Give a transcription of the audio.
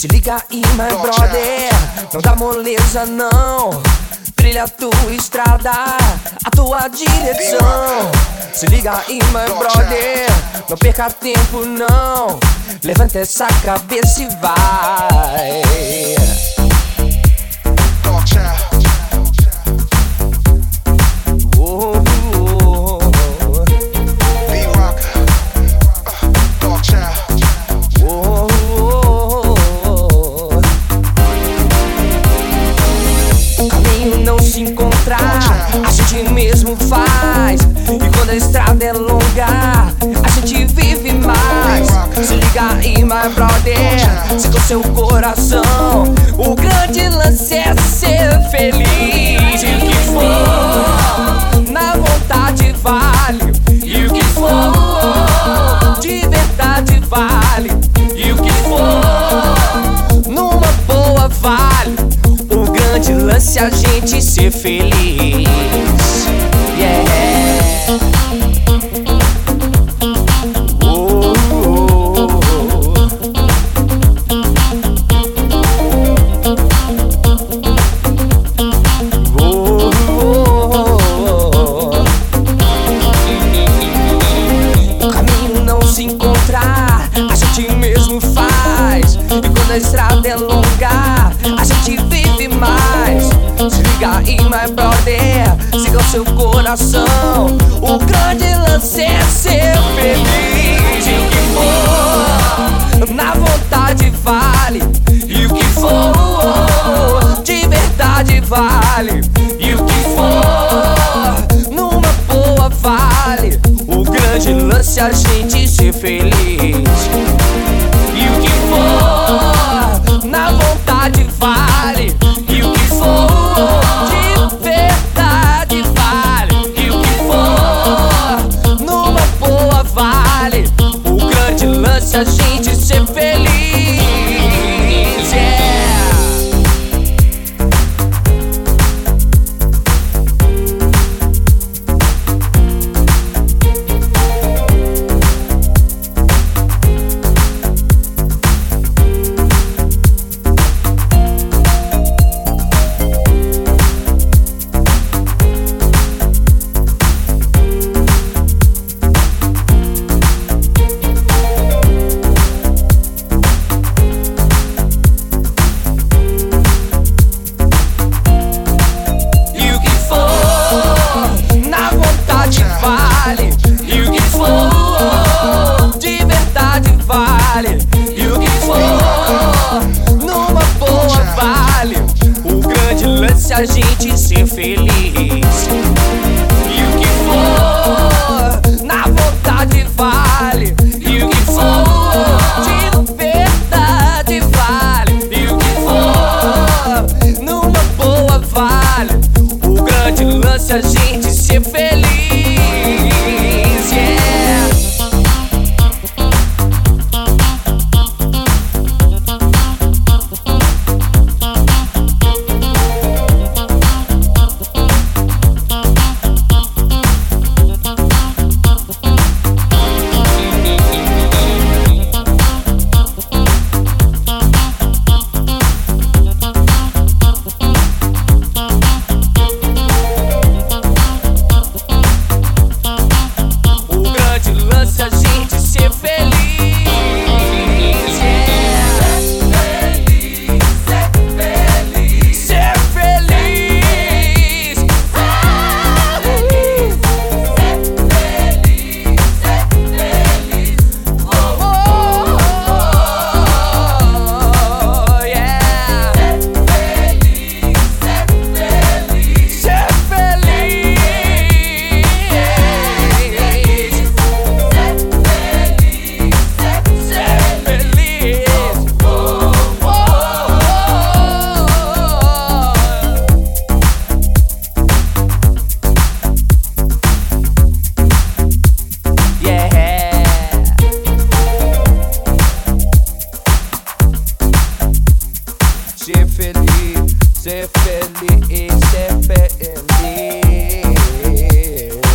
Se liga aí, my brother, não dá moleza não. Trilha a tua estrada, a tua direção. Se liga aí, my brother, não perca tempo não. Levanta essa cabeça e vai. A gente mesmo faz, e quando a estrada é longa, a gente vive mais. Se liga aí, my brother, siga o seu coração. O grande lance é ser feliz. E o que for, na vontade vale. E o que for, de verdade vale. E o que for, numa boa vale. O grande lance é a gente ser feliz. Yeah. Oh, oh, oh. Oh, oh. O caminho não se encontra, a gente mesmo faz. E quando a estrada é longa, a gente vive mais. Se liga aí, my brother, siga o seu coração. O grande lance é ser feliz. E o que for, na vontade vale. E o que for, de verdade vale. E o que for, numa boa vale. O grande lance é a gente ser feliz. E o que for, na vontade vale. E o que for, a gente ser feliz, A gente ser feliz. E o que for, na vontade vale. E o que for, de verdade vale. E o que for, numa boa vale. O grande lance é a gente ser feliz. Yeah. Ser feliz, ser feliz, ser feliz.